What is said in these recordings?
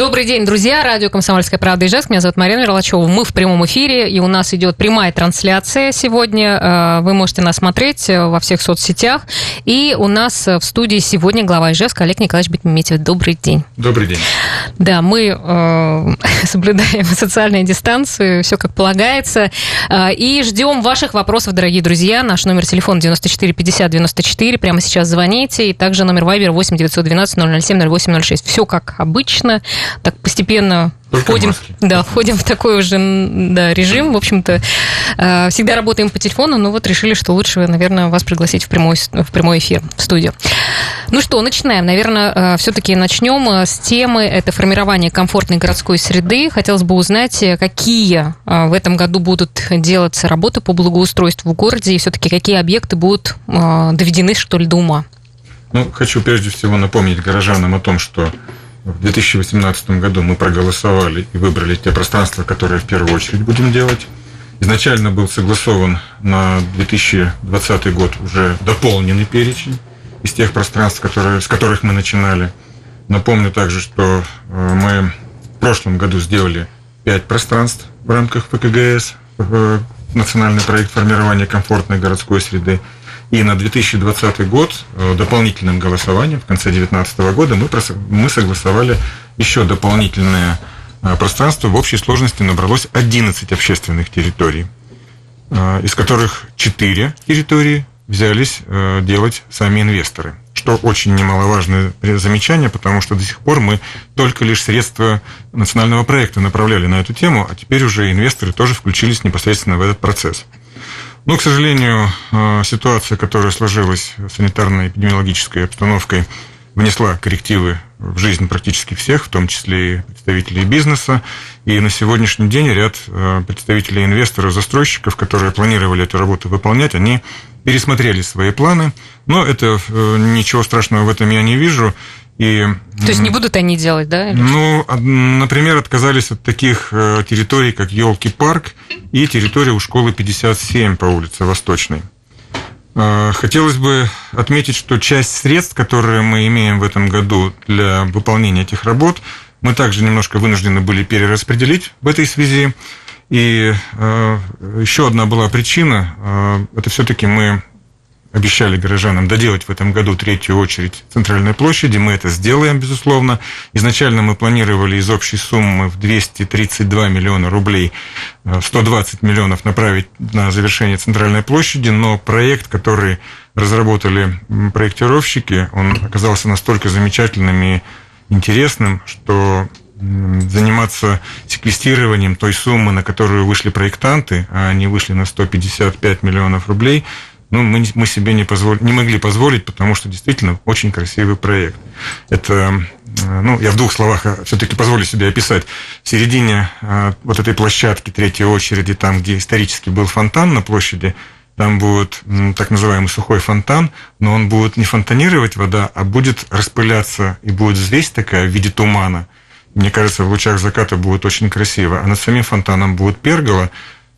Добрый день, друзья. Радио «Комсомольская правда» Ижевск. Меня зовут Марина Мирлачева. Мы в прямом эфире, и у нас идет прямая трансляция сегодня. Вы можете нас смотреть во всех соцсетях. И у нас в студии сегодня глава Ижевска Олег Николаевич Бекмеметьев. Добрый день. Добрый день. Да, мы соблюдаем социальную дистанцию, все как полагается. И ждем ваших вопросов, дорогие друзья. Наш номер телефона 94 50 94. Прямо сейчас звоните. И также номер Вайбера 8 912 007 0806. Все как обычно. Так постепенно входим в такой уже режим. В общем-то, всегда работаем по телефону, но вот решили, что лучше, наверное, вас пригласить в прямой эфир, в студию. Ну что, начинаем. Наверное, все-таки начнем с темы. Это формирование комфортной городской среды. Хотелось бы узнать, какие в этом году будут делаться работы по благоустройству в городе и все-таки какие объекты будут доведены, что ли, до ума. Ну, хочу прежде всего напомнить горожанам о том, что в 2018 году мы проголосовали и выбрали те пространства, которые в первую очередь будем делать. Изначально был согласован на 2020 год уже дополненный перечень из тех пространств, с которых мы начинали. Напомню также, что мы в прошлом году сделали 5 пространств в рамках ПКГС, национальный проект формирования комфортной городской среды. И на 2020 год дополнительным голосованием в конце 2019 года мы согласовали еще дополнительное пространство. В общей сложности набралось 11 общественных территорий, из которых 4 территории взялись делать сами инвесторы. Что очень немаловажное замечание, потому что до сих пор мы только лишь средства национального проекта направляли на эту тему, а теперь уже инвесторы тоже включились непосредственно в этот процесс. Но, к сожалению, ситуация, которая сложилась санитарно-эпидемиологической обстановкой, внесла коррективы в жизнь практически всех, в том числе и представителей бизнеса. И на сегодняшний день ряд представителей инвесторов, застройщиков, которые планировали эту работу выполнять, они пересмотрели свои планы. Но это ничего страшного в этом я не вижу. И, то есть не будут они делать, да? Ну, например, отказались от таких территорий, как Ёлки-парк и территория у школы 57 по улице Восточной. Хотелось бы отметить, что часть средств, которые мы имеем в этом году для выполнения этих работ, мы также немножко вынуждены были перераспределить в этой связи. И еще одна была причина, это все-таки мы обещали горожанам доделать в этом году третью очередь Центральной площади. Мы это сделаем, безусловно. Изначально мы планировали из общей суммы в 232 миллиона рублей 120 миллионов направить на завершение Центральной площади, но проект, который разработали проектировщики, он оказался настолько замечательным и интересным, что заниматься секвестированием той суммы, на которую вышли проектанты, а они вышли на 155 миллионов рублей, ну, мы себе не могли позволить, потому что действительно очень красивый проект. Это, ну, я в двух словах все-таки позволю себе описать. В середине вот этой площадки, третьей очереди, там, где исторически был фонтан на площади, там будет так называемый сухой фонтан, но он будет не фонтанировать вода, а будет распыляться, и будет взвесь такая в виде тумана. Мне кажется, в лучах заката будет очень красиво. А над самим фонтаном будет пергола,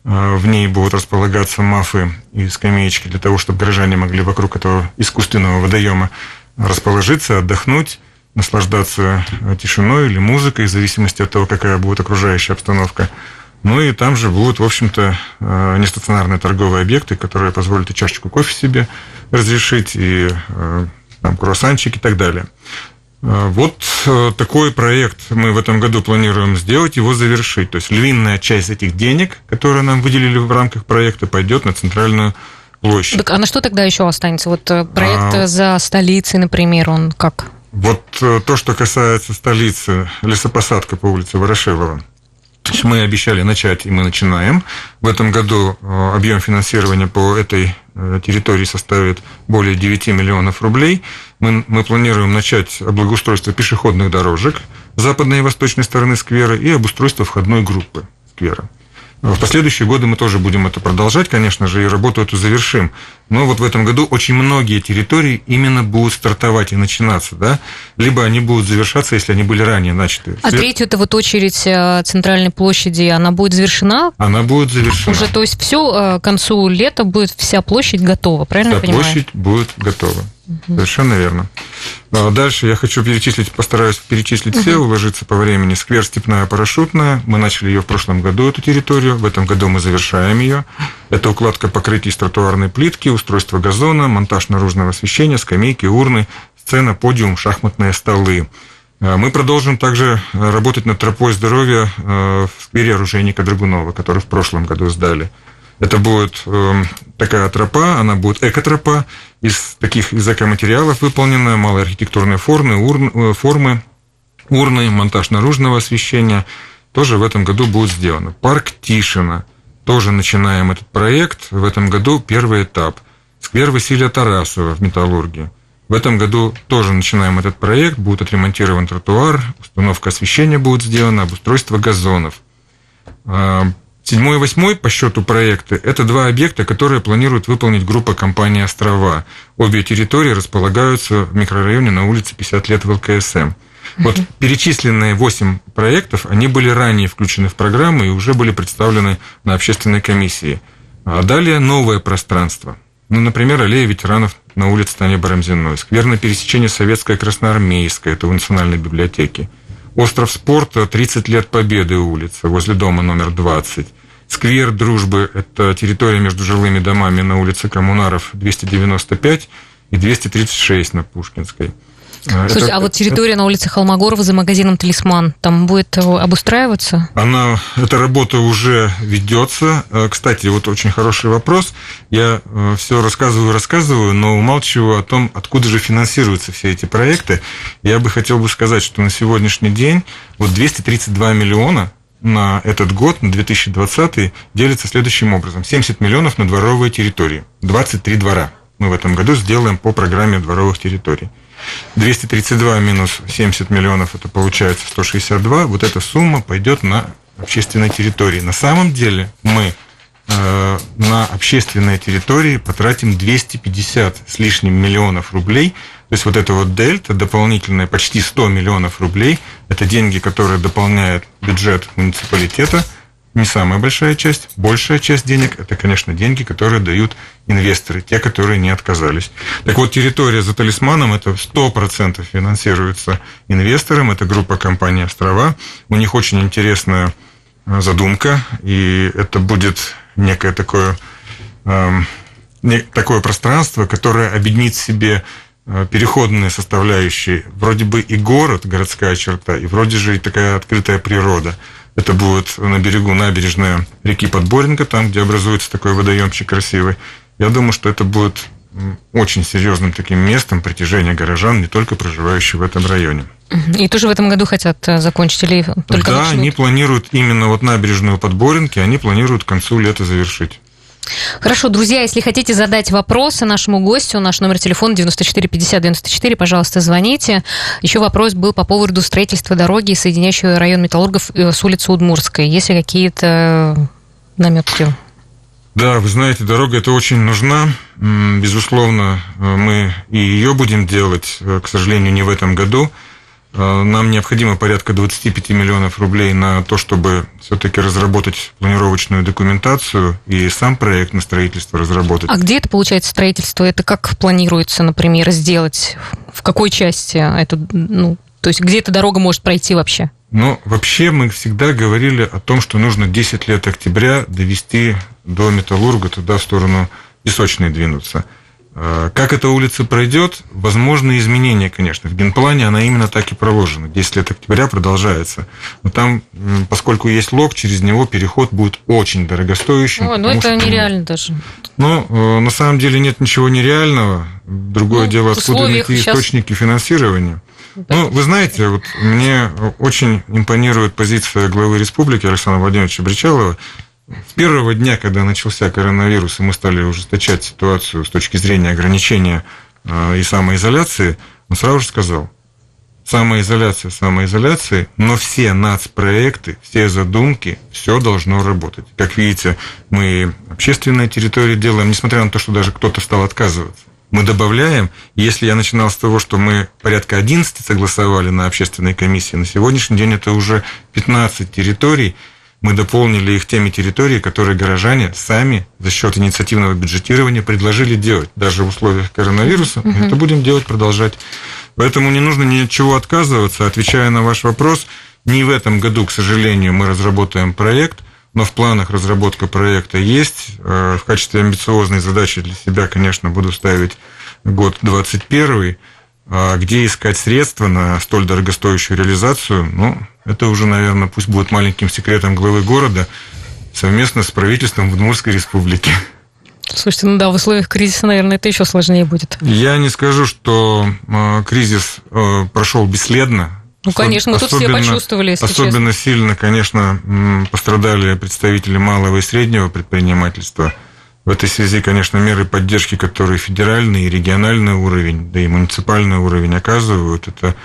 в ней будут располагаться мафы и скамеечки для того, чтобы горожане могли вокруг этого искусственного водоема расположиться, отдохнуть, наслаждаться тишиной или музыкой, в зависимости от того, какая будет окружающая обстановка. Ну и там же будут, в общем-то, нестационарные торговые объекты, которые позволят и чашечку кофе себе разрешить, и там круассанчик и так далее. Вот такой проект мы в этом году планируем сделать, его завершить. То есть львиная часть этих денег, которые нам выделили в рамках проекта, пойдет на Центральную площадь. Так, а на что тогда еще останется? Вот проект за столицей, например, он как? Вот то, что касается столицы, лесопосадка по улице Ворошилова. Мы обещали начать, и мы начинаем. В этом году объем финансирования по этой территории составит более 9 миллионов рублей. Мы планируем начать благоустройство пешеходных дорожек западной и восточной стороны сквера и обустройство входной группы сквера. В последующие годы мы тоже будем это продолжать, конечно же, и работу эту завершим. Но вот в этом году очень многие территории именно будут стартовать и начинаться, да? Либо они будут завершаться, если они были ранее начаты. А третью-то вот очередь Центральной площади, она будет завершена? Она будет завершена. Уже, то есть, все, к концу лета будет вся площадь готова, правильно я понимаю? Вся площадь будет готова. Совершенно верно. Дальше я хочу постараюсь перечислить все, уложиться по времени. Сквер Степная парашютная. Мы начали ее в прошлом году, эту территорию. В этом году мы завершаем ее. Это укладка покрытий с тротуарной плитки, устройство газона, монтаж наружного освещения, скамейки, урны, сцена, подиум, шахматные столы. Мы продолжим также работать над тропой здоровья в сквере оружейника Драгунова, который в прошлом году сдали. Это будет такая тропа, она будет экотропа, из экоматериалов выполненная, малые архитектурные формы, урны, монтаж наружного освещения, тоже в этом году будет сделано. Парк Тишина, тоже начинаем этот проект, в этом году первый этап. Сквер Василия Тарасова в Металлурге, в этом году тоже начинаем этот проект, будет отремонтирован тротуар, установка освещения будет сделана, обустройство газонов. 7 и 8 по счету проекты – это два объекта, которые планирует выполнить группа компании «Острова». Обе территории располагаются в микрорайоне на улице 50 лет ВЛКСМ. Вот перечисленные 8 проектов, они были ранее включены в программу и уже были представлены на общественной комиссии. А далее новое пространство. Например, аллея ветеранов на улице Тани Барамзиной, сквер на пересечении Советская и Красноармейская, это у Национальной библиотеки. Остров спорта, 30 лет Победы улица, возле дома номер 20. Сквер Дружбы, это территория между жилыми домами на улице Коммунаров, 295 и 236 на Пушкинской. Слушайте, а вот территория на улице Холмогорова за магазином «Талисман», там будет обустраиваться? Эта работа уже ведется. Кстати, вот очень хороший вопрос. Я все рассказываю, но умалчиваю о том, откуда же финансируются все эти проекты. Я бы хотел сказать, что на сегодняшний день вот 232 миллиона на этот год, на 2020, делится следующим образом. 70 миллионов на дворовые территории, 23 двора. Мы в этом году сделаем по программе дворовых территорий. 232 минус 70 миллионов, это получается 162. Вот эта сумма пойдет на общественные территории. На самом деле мы на общественные территории потратим 250 с лишним миллионов рублей. То есть вот эта вот дельта дополнительная, почти 100 миллионов рублей, это деньги, которые дополняют бюджет муниципалитета. Не самая большая часть. Большая часть денег – это, конечно, деньги, которые дают инвесторы, те, которые не отказались. Так вот, территория за «Талисманом» – это 100% финансируется инвестором. Это группа компаний «Острова». У них очень интересная задумка, и это будет некое такое пространство, которое объединит в себе переходные составляющие. Вроде бы и город, городская черта, и вроде же и такая открытая природа. Это будет на берегу набережная реки Подборенко, там, где образуется такой водоемчик красивый. Я думаю, что это будет очень серьезным таким местом притяжения горожан, не только проживающих в этом районе. И тоже в этом году хотят закончить или только начнут? Да, они планируют именно вот набережную Подборенки, они планируют к концу лета завершить. Хорошо, друзья, если хотите задать вопросы нашему гостю, наш номер телефона 94 50 94, пожалуйста, звоните. Еще вопрос был по поводу строительства дороги, соединяющего район Металлургов с улицей Удмуртской. Есть ли какие-то наметки? Да, вы знаете, дорога эта очень нужна. Безусловно, мы и ее будем делать, к сожалению, не в этом году. Нам необходимо порядка 25 миллионов рублей на то, чтобы все-таки разработать планировочную документацию и сам проект на строительство разработать. А где это получается строительство? Это как планируется, например, сделать? В какой части? То есть где эта дорога может пройти вообще? Вообще мы всегда говорили о том, что нужно 10 лет октября довести до Металлурга, туда в сторону Песочной двинуться. Как эта улица пройдет, возможны изменения, конечно. В генплане она именно так и проложена. 10 лет октября продолжается. Но там, поскольку есть лог, через него переход будет очень дорогостоящим. Это нереально даже. На самом деле нет ничего нереального. Другое дело, откуда найти источники финансирования. Вы знаете, вот мне очень импонирует позиция главы республики Александра Владимировича Бречалова. С первого дня, когда начался коронавирус, и мы стали ужесточать ситуацию с точки зрения ограничения и самоизоляции, он сразу же сказал: самоизоляция, но все нацпроекты, все задумки, все должно работать. Как видите, мы общественные территории делаем, несмотря на то, что даже кто-то стал отказываться. Мы добавляем, если я начинал с того, что мы порядка 11 согласовали на общественной комиссии, на сегодняшний день это уже 15 территорий, мы дополнили их теми территорий, которые горожане сами за счет инициативного бюджетирования предложили делать. Даже в условиях коронавируса мы это будем делать, продолжать. Поэтому не нужно ничего отказываться. Отвечая на ваш вопрос, не в этом году, к сожалению, мы разработаем проект, но в планах разработка проекта есть. В качестве амбициозной задачи для себя, конечно, буду ставить год 2021, где искать средства на столь дорогостоящую реализацию, ну, это уже, наверное, пусть будет маленьким секретом главы города, совместно с правительством Удмуртской республики. Слушайте, ну да, в условиях кризиса, наверное, это еще сложнее будет. Я не скажу, что кризис прошел бесследно. Ну, конечно, тут все почувствовали, если честно. Особенно сильно, конечно, пострадали представители малого и среднего предпринимательства. В этой связи, конечно, меры поддержки, которые федеральный и региональный уровень, да и муниципальный уровень оказывают, это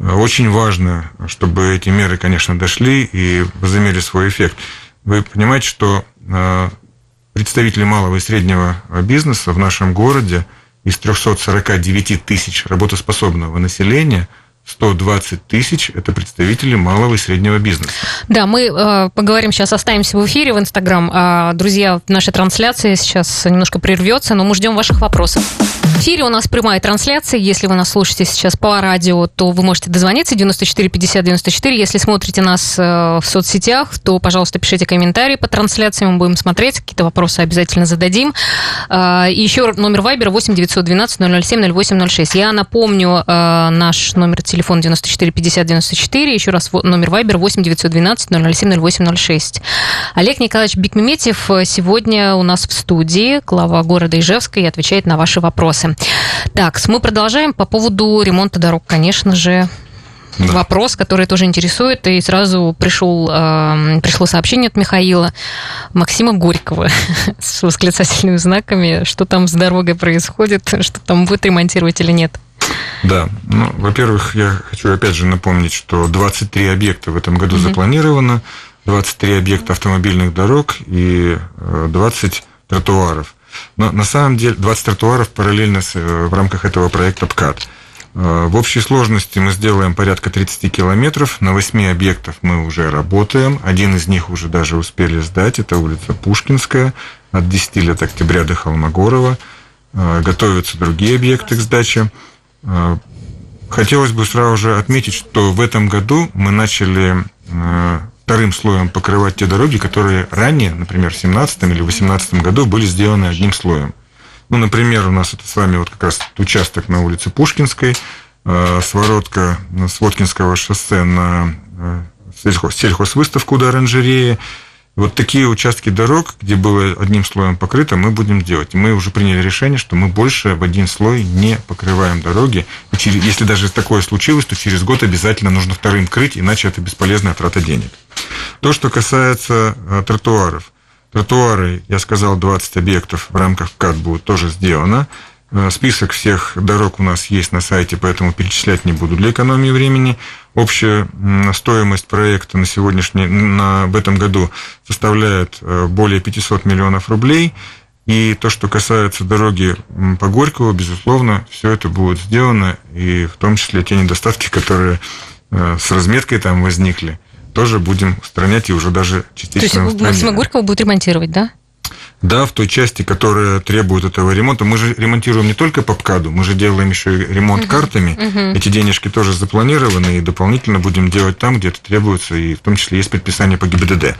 очень важно, чтобы эти меры, конечно, дошли и возымели свой эффект. Вы понимаете, что представители малого и среднего бизнеса в нашем городе из 349 тысяч работоспособного населения 120 тысяч – это представители малого и среднего бизнеса. Да, мы поговорим сейчас, останемся в эфире в Инстаграм. Друзья, наша трансляция сейчас немножко прервется, но мы ждем ваших вопросов. В эфире у нас прямая трансляция. Если вы нас слушаете сейчас по радио, то вы можете дозвониться 94 50 94. Если смотрите нас в соцсетях, то, пожалуйста, пишите комментарии по трансляциям. Мы будем смотреть, какие-то вопросы обязательно зададим. И еще номер Вайбера 8 912 007 0806. Я напомню наш номер телефона 94 50 94. Еще раз номер Вайбера 8 912 007 0806. Олег Николаевич Бекмеметьев сегодня у нас в студии, глава города Ижевска, и отвечает на ваши вопросы. Так, мы продолжаем по поводу ремонта дорог, конечно же, да. Вопрос, который тоже интересует, и сразу пришло сообщение от Михаила Максима Горького с восклицательными знаками, что там с дорогой происходит, что там будет ремонтировать или нет. Да, ну, во-первых, я хочу опять же напомнить, что 23 объекта в этом году запланировано, 23 объекта автомобильных дорог и 20 тротуаров. Но на самом деле 20 тротуаров параллельно в рамках этого проекта ПКАД. В общей сложности мы сделаем порядка 30 километров. На 8 объектах мы уже работаем. Один из них уже даже успели сдать. Это улица Пушкинская. От 10 лет Октября до Холмогорова. Готовятся другие объекты к сдаче. Хотелось бы сразу же отметить, что в этом году мы начали вторым слоем покрывать те дороги, которые ранее, например, в 2017 или 2018 году были сделаны одним слоем. Ну, например, у нас это с вами вот как раз участок на улице Пушкинской, своротка с Воткинского шоссе на сельхозвыставку до оранжереи. Вот такие участки дорог, где было одним слоем покрыто, мы будем делать. Мы уже приняли решение, что мы больше в один слой не покрываем дороги. И если даже такое случилось, то через год обязательно нужно вторым крыть, иначе это бесполезная трата денег. То, что касается тротуаров. Тротуары, я сказал, 20 объектов в рамках КАД будет тоже сделано. Список всех дорог у нас есть на сайте, поэтому перечислять не буду для экономии времени. Общая стоимость проекта в этом году составляет более 500 миллионов рублей. И то, что касается дороги по Горького, безусловно, все это будет сделано. И в том числе те недостатки, которые с разметкой там возникли, тоже будем устранять и уже даже частично устранять. То есть Максима Горького будут ремонтировать, да? Да, в той части, которая требует этого ремонта. Мы же ремонтируем не только по ПКАДу, мы же делаем еще и ремонт картами. Эти денежки тоже запланированы, и дополнительно будем делать там, где это требуется, и в том числе есть предписание по ГИБДД.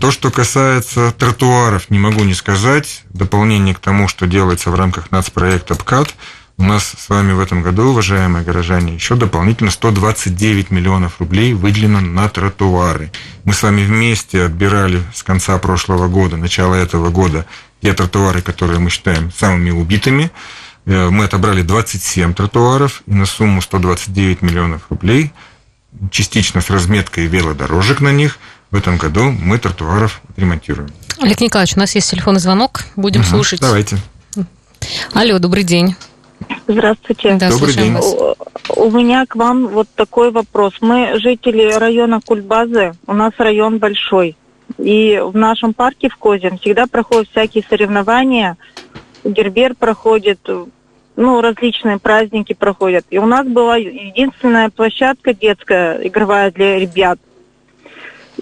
То, что касается тротуаров, не могу не сказать. Дополнение к тому, что делается в рамках нацпроекта ПКАД, у нас с вами в этом году, уважаемые горожане, еще дополнительно 129 миллионов рублей выделено на тротуары. Мы с вами вместе отбирали с конца прошлого года, начала этого года, те тротуары, которые мы считаем самыми убитыми. Мы отобрали 27 тротуаров и на сумму 129 миллионов рублей, частично с разметкой велодорожек на них, в этом году мы тротуаров ремонтируем. Олег Николаевич, у нас есть телефонный звонок, будем слушать. Давайте. Алло, добрый день. Здравствуйте. Да, добрый день. У меня к вам вот такой вопрос. Мы жители района Кульбазы, у нас район большой. И в нашем парке в Козьем всегда проходят всякие соревнования. Гербер проходит, различные праздники проходят. И у нас была единственная площадка детская, игровая для ребят.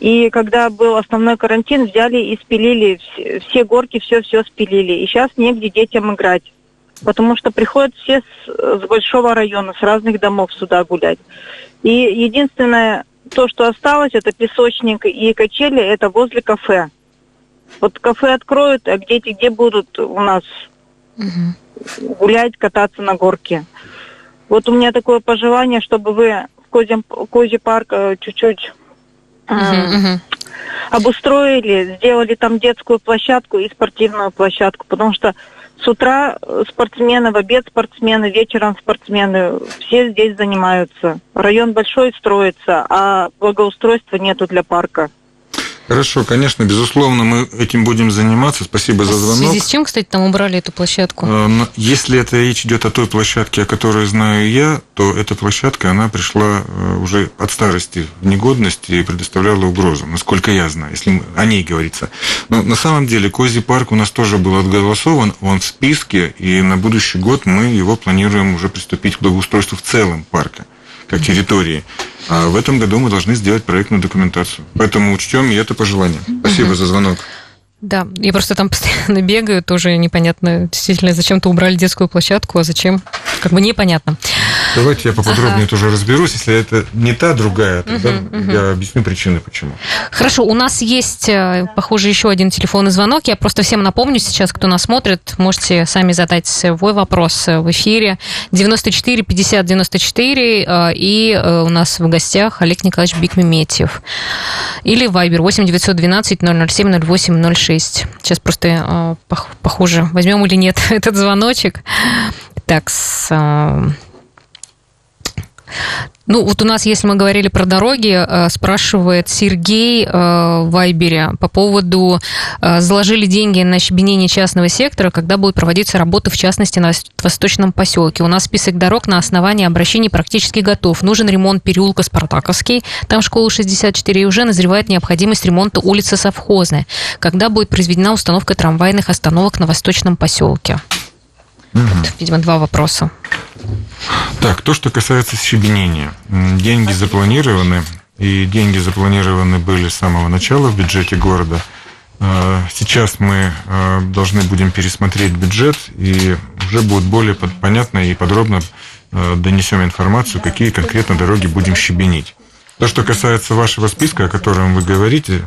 И когда был основной карантин, взяли и спилили все горки, все спилили. И сейчас негде детям играть. Потому что приходят все с большого района, с разных домов сюда гулять. И единственное, то, что осталось, это песочник и качели, это возле кафе. Вот кафе откроют, а дети где будут у нас гулять, кататься на горке? Вот у меня такое пожелание, чтобы вы в Козий парк чуть-чуть обустроили, сделали там детскую площадку и спортивную площадку, потому что с утра спортсмены, в обед спортсмены, вечером спортсмены, все здесь занимаются. Район большой строится, а благоустройства нету для парка. Хорошо, конечно, безусловно, мы этим будем заниматься. Спасибо за звонок. В связи с чем, кстати, там убрали эту площадку? Если это речь идет о той площадке, о которой знаю я, то эта площадка, она пришла уже от старости в негодность и предоставляла угрозу, насколько я знаю, если о ней говорится. Но на самом деле Козий парк у нас тоже был отголосован, он в списке, и на будущий год мы его планируем уже приступить к благоустройству в целом парка, как территории. А в этом году мы должны сделать проектную документацию. Поэтому учтем и это пожелание. Спасибо за звонок. Да, я просто там постоянно бегаю, тоже непонятно, действительно, зачем-то убрали детскую площадку, а зачем, как бы непонятно. Давайте я поподробнее тоже разберусь. Если это не та, другая, тогда я объясню причины, почему. Хорошо, у нас есть, похоже, еще один телефонный звонок. Я просто всем напомню сейчас, кто нас смотрит, можете сами задать свой вопрос в эфире. 94 50 94, и у нас в гостях Олег Николаевич Бекмеметьев. Или Вайбер 8 912 007 08 06. Сейчас просто, похоже, возьмем или нет этот звоночек. Так, ну, вот у нас, если мы говорили про дороги, спрашивает Сергей в Вайбере по поводу заложили деньги на щебенение частного сектора, когда будут проводиться работы, в частности, на Восточном поселке. У нас список дорог на основании обращений практически готов. Нужен ремонт переулка Спартаковский, там школа 64, и уже назревает необходимость ремонта улицы Совхозная. Когда будет произведена установка трамвайных остановок на Восточном поселке? Вот, видимо, два вопроса. Так, то, что касается щебенения. Деньги запланированы, и деньги запланированы были с самого начала в бюджете города. Сейчас мы должны будем пересмотреть бюджет, и уже будет более понятно и подробно донесем информацию, какие конкретно дороги будем щебенить. То, что касается вашего списка, о котором вы говорите,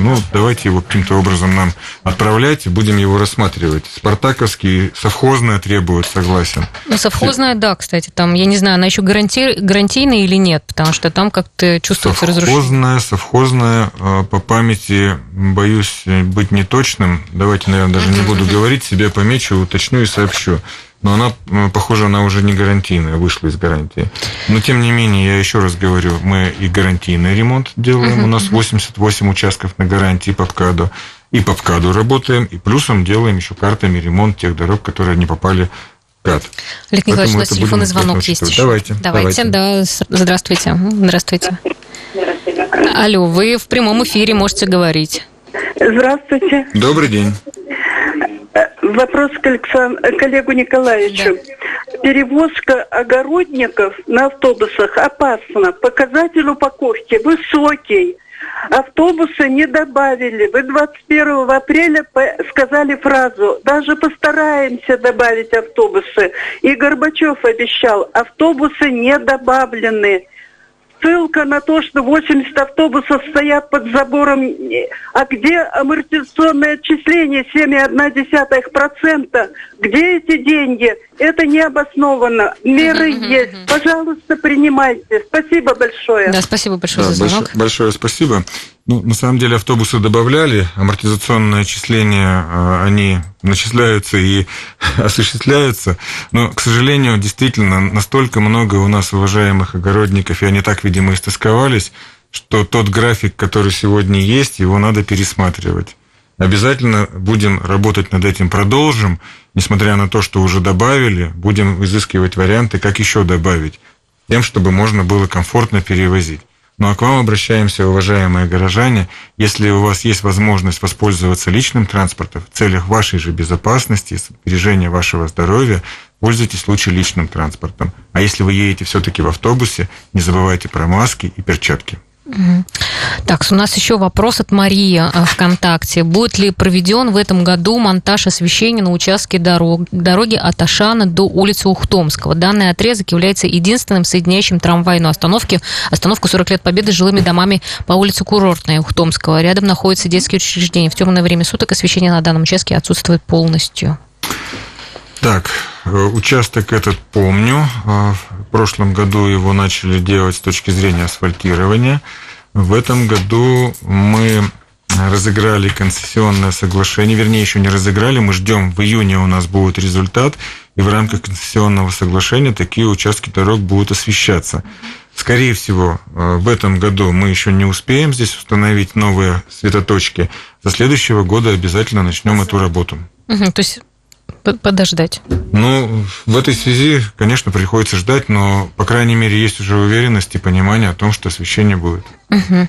ну, давайте его каким-то образом нам отправлять, будем его рассматривать. Спартаковский, совхозная требует, согласен. Ну, совхозная, да, кстати, там, я не знаю, она еще гарантийная или нет, потому что там как-то чувствуется разрушение. Совхозная, по памяти, боюсь быть неточным, давайте, наверное, даже не буду говорить, себе помечу, уточню и сообщу. Но она, похоже, она уже не гарантийная, вышла из гарантии. Но, тем не менее, я еще раз говорю, мы и гарантийный ремонт делаем. У нас 88 участков на гарантии по ПКАДу. И по ПКАДу работаем, и плюсом делаем еще картами ремонт тех дорог, которые не попали в КАД. Олег Николаевич, у нас телефонный звонок есть еще. Давайте. Да, здравствуйте. Здравствуйте. Алло, вы в прямом эфире, можете говорить. Здравствуйте. Добрый день. Вопрос к Олегу Николаевичу. Да. Перевозка огородников на автобусах опасна. Показатель упаковки высокий. Автобусы не добавили. Вы 21 апреля сказали фразу «Даже постараемся добавить автобусы». И Горбачев обещал «Автобусы не добавлены». Ссылка на то, что 80 автобусов стоят под забором, а где амортизационное отчисление 7,1%? Где эти деньги? Это не обоснованно. Меры есть. Пожалуйста, принимайте. Спасибо большое. Да, спасибо большое за звонок. Большое спасибо. Ну, на самом деле автобусы добавляли, амортизационные отчисления, они начисляются и осуществляются, но, к сожалению, действительно, настолько много у нас уважаемых огородников, и они так, видимо, истосковались, что тот график, который сегодня есть, его надо пересматривать. Обязательно будем работать над этим, продолжим, несмотря на то, что уже добавили, будем изыскивать варианты, как еще добавить, тем, чтобы можно было комфортно перевозить. Ну а к вам обращаемся, уважаемые горожане, если у вас есть возможность воспользоваться личным транспортом в целях вашей же безопасности, сбережения вашего здоровья, пользуйтесь лучше личным транспортом. А если вы едете все-таки в автобусе, не забывайте про маски и перчатки. Так, у нас еще вопрос от Марии ВКонтакте. Будет ли проведен в этом году монтаж освещения на участке дороги от Ашана до улицы Ухтомского? Данный отрезок является единственным соединяющим трамвайную остановку 40 лет Победы с жилыми домами по улице Курортная Ухтомского. Рядом находятся детские учреждения. В темное время суток освещение на данном участке отсутствует полностью. Так, участок этот помню. В прошлом году его начали делать с точки зрения асфальтирования. В этом году мы разыграли концессионное соглашение. Вернее, еще не разыграли. Мы ждем, в июне у нас будет результат. И в рамках концессионного соглашения такие участки дорог будут освещаться. Скорее всего, в этом году мы еще не успеем здесь установить новые светоточки. Со следующего года обязательно начнем эту работу. То есть... подождать. Ну, в этой связи, конечно, приходится ждать, но, по крайней мере, есть уже уверенность и понимание о том, что освещение будет. Угу.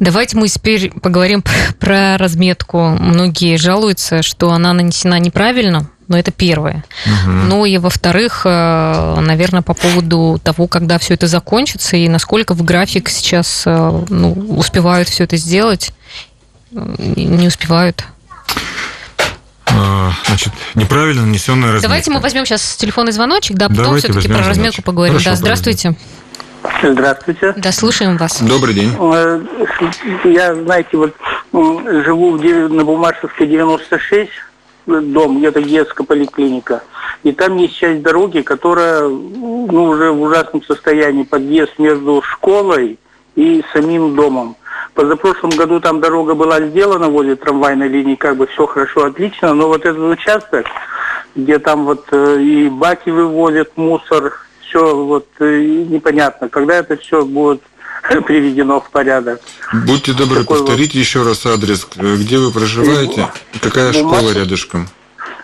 Давайте мы теперь поговорим про разметку. Многие жалуются, что она нанесена неправильно, но это первое. Угу. Ну и, во-вторых, наверное, по поводу того, когда все это закончится и насколько в график сейчас успевают все это сделать, не успевают. Значит, неправильно нанесенная разметка. Давайте мы возьмем сейчас телефонный звоночек, да, потом все-таки про разметку поговорим. Хорошо, да, здравствуйте. Здравствуйте. Да, слушаем вас. Добрый день. Я, знаете, живу на Буммашевской 96, дом, где-то детская поликлиника. И там есть часть дороги, которая уже в ужасном состоянии. Подъезд между школой и самим домом. Позапрошлом году там дорога была сделана возле трамвайной линии, как бы все хорошо, отлично, но вот этот участок, где там и баки вывозят, мусор, все непонятно, когда это все будет приведено в порядок. Будьте добры, повторите еще раз адрес, где вы проживаете, какая школа рядышком?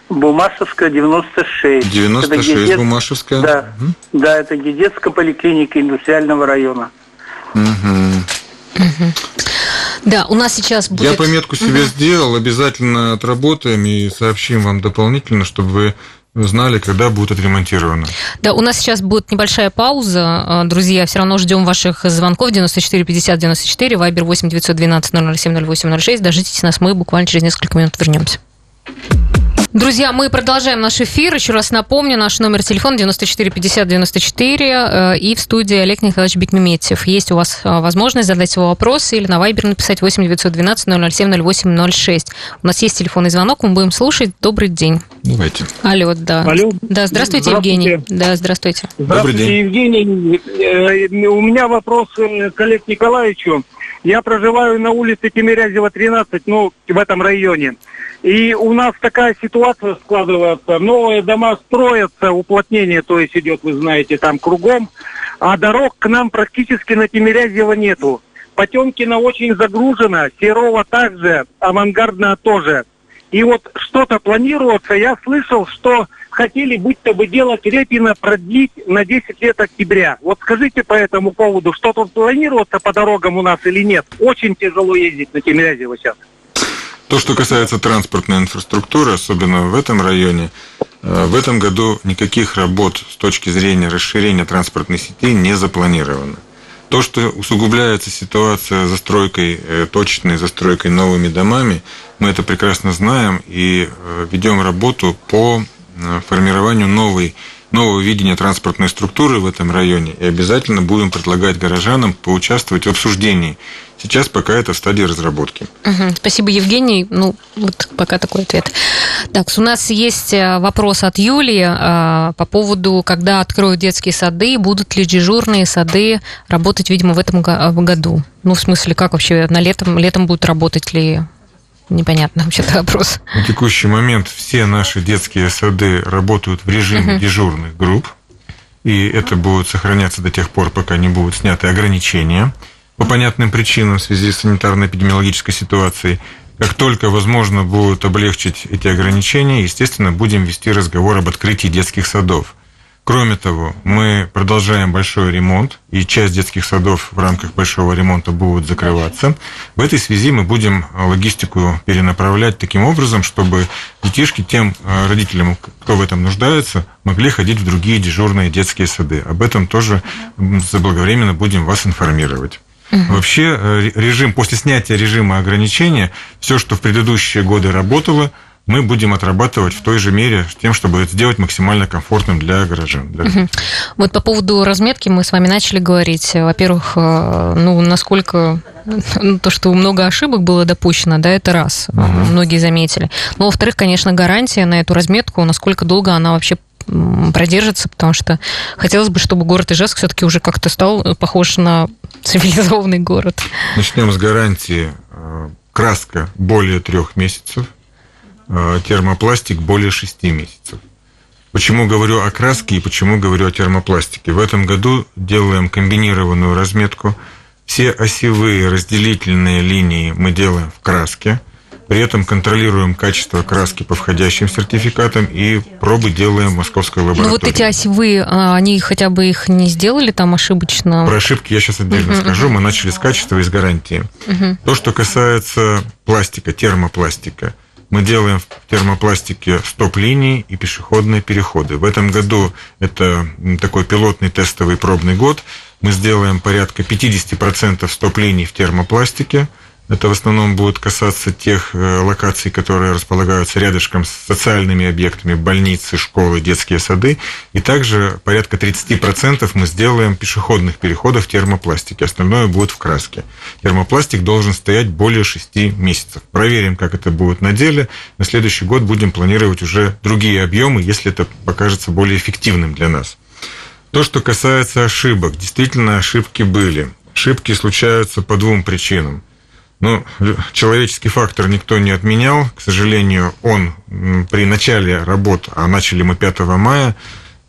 Буммашевская, 96. 96, Буммашевская? Да, да, это детская поликлиника индустриального района. Да, у нас сейчас будет... Я пометку себе сделал, обязательно отработаем и сообщим вам дополнительно, чтобы вы знали, когда будут отремонтированы. Да, у нас сейчас будет небольшая пауза. Друзья, все равно ждем ваших звонков. 94 50 94, Вайбер 8 912 007 08 06. Дождитесь нас, мы буквально через несколько минут вернемся. Друзья, мы продолжаем наш эфир. Еще раз напомню, наш номер телефона 94 50 94. И в студии Олег Николаевич Бекмеметьев. Есть у вас возможность задать его вопрос или на Вайбер написать 8 912 007 08 06. У нас есть телефонный звонок, мы будем слушать. Добрый день. Давайте. Алло, да. Алло. Да, здравствуйте, Евгений. Да, здравствуйте. Здравствуйте, Евгений. У меня вопрос к Олегу Николаевичу. Я проживаю на улице Тимирязева, 13, в этом районе. И у нас такая ситуация складывается. Новые дома строятся, уплотнение, то есть идет, вы знаете, там кругом. А дорог к нам практически на Тимирязева нету. Потемкина очень загружена, Серова также, Авангардная тоже. И вот что-то планируется. Я слышал, что хотели будто бы дело Репина продлить на 10 лет октября. Вот скажите по этому поводу, что тут планируется по дорогам у нас или нет? Очень тяжело ездить на Тимирязева сейчас. То, что касается транспортной инфраструктуры, особенно в этом районе, в этом году никаких работ с точки зрения расширения транспортной сети не запланировано. То, что усугубляется ситуация застройкой, точечной застройкой новыми домами, мы это прекрасно знаем и ведем работу по формированию нового видения транспортной структуры в этом районе и обязательно будем предлагать горожанам поучаствовать в обсуждении. Сейчас пока это в стадии разработки. Спасибо, Евгений. Пока такой ответ. Так, у нас есть вопрос от Юлии по поводу, когда откроют детские сады, будут ли дежурные сады работать, видимо, в этом году. В смысле, как вообще на летом будут работать ли? Непонятно вообще-то вопрос. На текущий момент все наши детские сады работают в режиме дежурных групп, и это будет сохраняться до тех пор, пока не будут сняты ограничения по понятным причинам в связи с санитарно-эпидемиологической ситуацией. Как только возможно будет облегчить эти ограничения, естественно, будем вести разговор об открытии детских садов. Кроме того, мы продолжаем большой ремонт, и часть детских садов в рамках большого ремонта будут закрываться. В этой связи мы будем логистику перенаправлять таким образом, чтобы детишки тем родителям, кто в этом нуждается, могли ходить в другие дежурные детские сады. Об этом тоже заблаговременно будем вас информировать. Угу. Вообще режим, после снятия режима ограничения, все, что в предыдущие годы работало, мы будем отрабатывать в той же мере тем, чтобы это сделать максимально комфортным для горожан. Да. Угу. Вот по поводу разметки мы с вами начали говорить. Во-первых, насколько... То, что много ошибок было допущено, да, это раз, многие заметили. Но, во-вторых, конечно, гарантия на эту разметку, насколько долго она вообще продержится, потому что хотелось бы, чтобы город Ижевск все-таки уже как-то стал похож на цивилизованный город. Начнем с гарантии. Краска более 3 месяцев, термопластик более 6 месяцев. Почему говорю о краске и почему говорю о термопластике? В этом году делаем комбинированную разметку. Все осевые разделительные линии мы делаем в краске, при этом контролируем качество краски по входящим сертификатам и пробы делаем в московской лаборатории. Но вот эти осевые, они хотя бы их не сделали там ошибочно? Про ошибки я сейчас отдельно скажу, мы начали с качества и с гарантии. То, что касается пластика, термопластика, мы делаем в термопластике стоп-линии и пешеходные переходы. В этом году это такой пилотный тестовый пробный год. Мы сделаем порядка 50% стоп-линий в термопластике. Это в основном будет касаться тех локаций, которые располагаются рядышком с социальными объектами, больницы, школы, детские сады. И также порядка 30% мы сделаем пешеходных переходов в термопластике. Остальное будет в краске. Термопластик должен стоять более 6 месяцев. Проверим, как это будет на деле. На следующий год будем планировать уже другие объемы, если это покажется более эффективным для нас. То, что касается ошибок, действительно ошибки были. Ошибки случаются по 2 причинам. Человеческий фактор никто не отменял. К сожалению, он при начале работ, а начали мы 5 мая,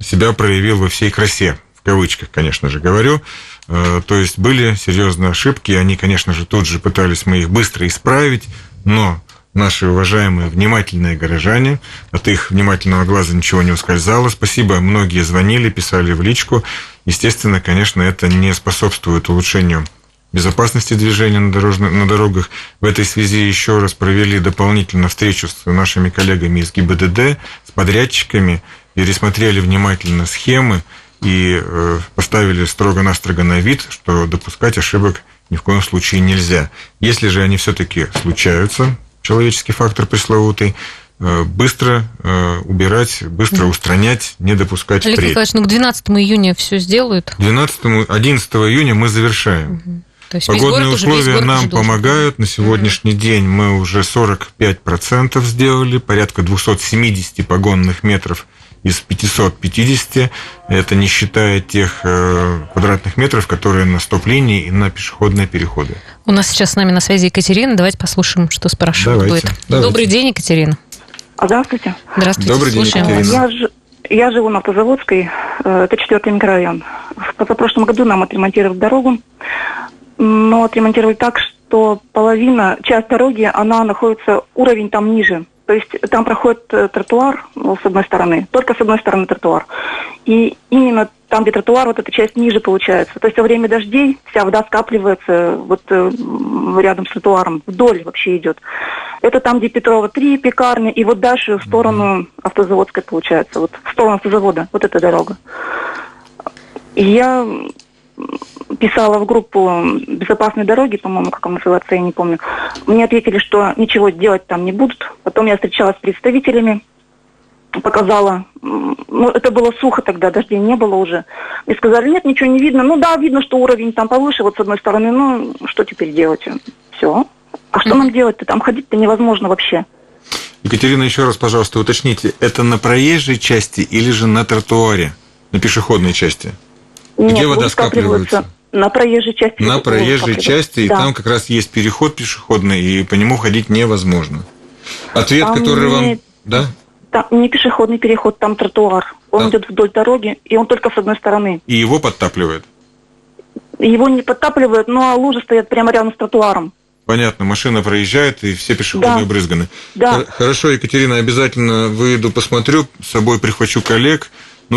себя проявил во всей красе. В кавычках, конечно же, говорю. То есть были серьезные ошибки. Они, конечно же, тут же пытались мы их быстро исправить, но... Наши уважаемые, внимательные горожане, от их внимательного глаза ничего не ускользало. Спасибо, многие звонили, писали в личку. Естественно, конечно, это не способствует улучшению безопасности движения на дорогах. В этой связи еще раз провели дополнительно встречу с нашими коллегами из ГИБДД, с подрядчиками, пересмотрели внимательно схемы и поставили строго-настрого на вид, что допускать ошибок ни в коем случае нельзя. Если же они все-таки случаются... Человеческий фактор пресловутый, быстро убирать, быстро устранять, не допускать впредь. Олег Николаевич, к 12 июня все сделают? 11 июня мы завершаем. Угу. То есть погодные условия нам помогают. На сегодняшний день мы уже 45% сделали, порядка 270 погонных метров из 550. Это не считая тех квадратных метров, которые на стоп-линии и на пешеходные переходы. У нас сейчас с нами на связи Екатерина. Давайте послушаем, что спрашивают. Давайте. Добрый день, Екатерина. Здравствуйте. Здравствуйте. Добрый день, Екатерина. Я живу на Автозаводской. Это 4-й микрорайон. В позапрошлом году нам отремонтировали дорогу. Но отремонтировали так, что часть дороги, она находится, уровень там ниже. То есть там проходит тротуар с одной стороны, только с одной стороны тротуар. И именно там, где тротуар, вот эта часть ниже получается. То есть во время дождей вся вода скапливается вот рядом с тротуаром, вдоль вообще идет. Это там, где Петрова 3, пекарня, и вот дальше в сторону Автозаводской получается, вот в сторону автозавода, вот эта дорога. Я писала в группу «Безопасные дороги», по-моему, как она называется, я не помню. Мне ответили, что ничего делать там не будут. Потом я встречалась с представителями, показала. Это было сухо тогда, дождей не было уже. И сказали, нет, ничего не видно. Видно, что уровень там повыше, вот с одной стороны. Что теперь делать? Все. А что нам делать-то? Там ходить-то невозможно вообще. Екатерина, еще раз, пожалуйста, уточните, это на проезжей части или же на тротуаре, на пешеходной части? Где вода скапливается? На проезжей части. На проезжей части, и там как раз есть переход пешеходный, и по нему ходить невозможно. Ответ, там который вам... Да? Там не пешеходный переход, там тротуар. Он идет вдоль дороги, и он только с одной стороны. И его подтапливает? Его не подтапливает, но лужи стоят прямо рядом с тротуаром. Понятно, машина проезжает, и все пешеходные брызганы. Да. Хорошо, Екатерина, обязательно выйду, посмотрю, с собой прихвачу коллег,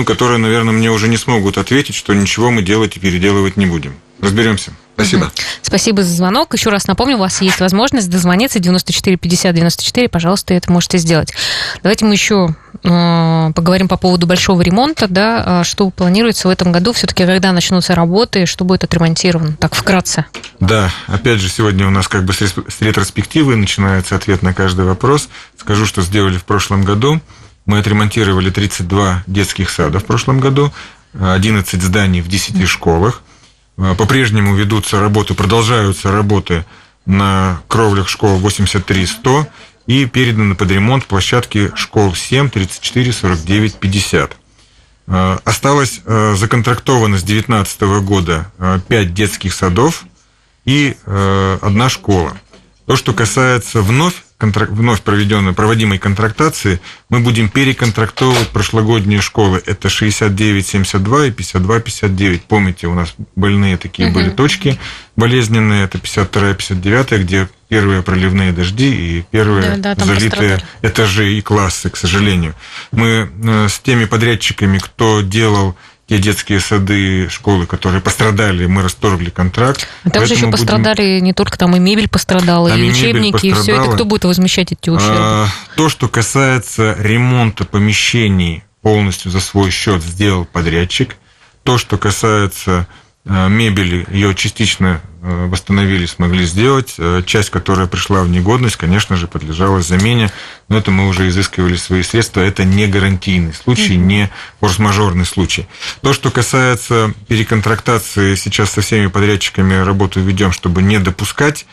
которые, наверное, мне уже не смогут ответить, что ничего мы делать и переделывать не будем. Разберемся. Спасибо. Спасибо за звонок. Еще раз напомню, у вас есть возможность дозвониться 94 50 94. Пожалуйста, это можете сделать. Давайте мы еще поговорим по поводу большого ремонта. Да, что планируется в этом году? Все-таки когда начнутся работы, что будет отремонтировано? Так, вкратце. Да, опять же, сегодня у нас как бы с ретроспективы начинается ответ на каждый вопрос. Скажу, что сделали в прошлом году. Мы отремонтировали 32 детских сада в прошлом году, 11 зданий в 10 школах. По-прежнему ведутся работы, продолжаются работы на кровлях школ 83-100 и переданы под ремонт площадки школ 7, 34, 49, 50. Осталось законтрактовано с 2019 года 5 детских садов и 1 школа. То, что касается вновь проводимой контрактации, мы будем переконтрактовывать прошлогодние школы. Это 69-72 и 52-59. Помните, у нас больные такие были точки болезненные. Это 52-59, где первые проливные дожди и первые залитые этажи и классы, к сожалению. Мы с теми подрядчиками, кто делал те детские сады, школы, которые пострадали, мы расторгли контракт. А также еще пострадали не только там и мебель пострадала, и учебники, и все это. Кто будет возмещать эти ущербы? То, что касается ремонта помещений, полностью за свой счет сделал подрядчик. То, что касается мебели, ее частично восстановили, смогли сделать. Часть, которая пришла в негодность, конечно же, подлежала замене. Но это мы уже изыскивали свои средства. Это не гарантийный случай, не форс-мажорный случай. То, что касается переконтрактации, сейчас со всеми подрядчиками работу ведем, чтобы не допускать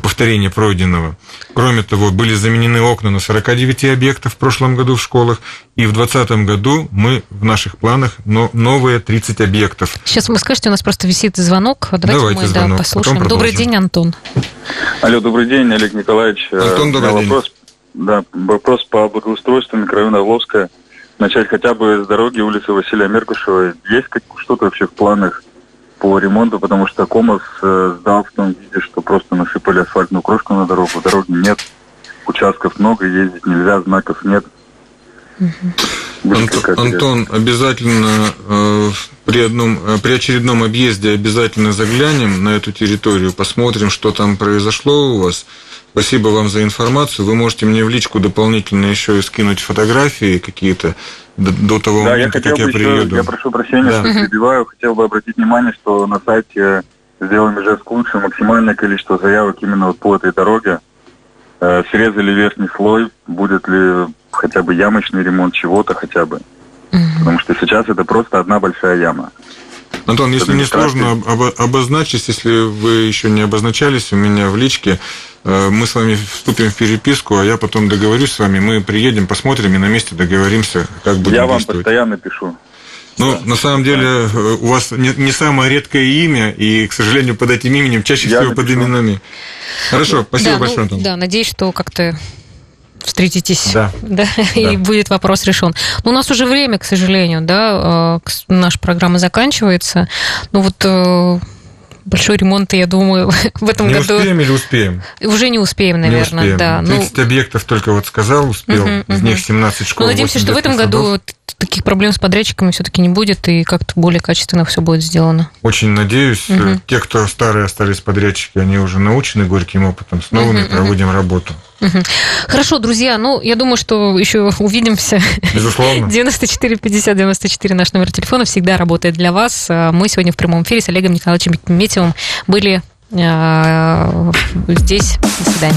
повторения пройденного. Кроме того, были заменены окна на 49 объектах в прошлом году в школах. И в 2020 году мы в наших планах новые 30 объектов. Сейчас вы скажете, у нас просто висит звонок. Давайте звонок. Слушаем. Добрый день, Антон. Алло, добрый день, Олег Николаевич. Антон, добрый день. Вопрос по благоустройству микрорайона Воловская. Начать хотя бы с дороги улицы Василия Меркушева. Есть что-то вообще в планах по ремонту? Потому что Комос сдал в том виде, что просто насыпали асфальтную крошку на дорогу. Дороги нет, участков много, ездить нельзя, знаков нет. Антон, обязательно при очередном объезде обязательно заглянем на эту территорию, посмотрим, что там произошло у вас. Спасибо вам за информацию. Вы можете мне в личку дополнительно еще и скинуть фотографии какие-то до того момента, как я приеду. Я прошу прощения, что перебиваю. Хотел бы обратить внимание, что на сайте «Сделаем Ижевск лучше» максимальное количество заявок именно по этой дороге. Срезали верхний слой, будет ли хотя бы ямочный ремонт чего-то хотя бы. Потому что сейчас это просто одна большая яма. Антон, если не сложно обозначить, если вы еще не обозначались у меня в личке, мы с вами вступим в переписку, а я потом договорюсь с вами, мы приедем, посмотрим и на месте договоримся, как будем действовать. Я вам постоянно пишу. На самом деле, у вас не самое редкое имя, и, к сожалению, под этим именем чаще всего под именами. Хорошо, спасибо большое, Антон. Да, надеюсь, что как-то встретитесь, и будет вопрос решен. Но у нас уже время, к сожалению, наша программа заканчивается. Большой ремонт, я думаю, в этом году... Не успеем или успеем? Уже не успеем, наверное, да. 30 объектов только сказал, успел, из них 17 школ. Надеемся, что в этом году таких проблем с подрядчиками все-таки не будет, и как-то более качественно все будет сделано. Очень надеюсь. Те, кто старые остались подрядчики, они уже научены горьким опытом. С новыми проводим работу. Хорошо, друзья, я думаю, что еще увидимся. Безусловно. 94-50-94 наш номер телефона всегда работает для вас. Мы сегодня в прямом эфире с Олегом Николаевичем Бекмеметьевым были здесь. До свидания.